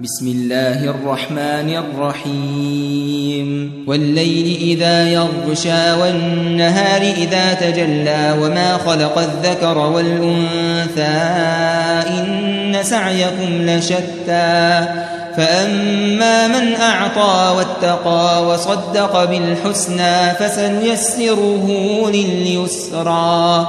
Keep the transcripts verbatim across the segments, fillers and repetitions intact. بسم الله الرحمن الرحيم. والليل إذا يغشى والنهار إذا تجلى وما خلق الذكر والأنثى إن سعيكم لشتى فأما من أعطى واتقى وصدق بالحسنى فسنيسره لليسرى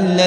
إلا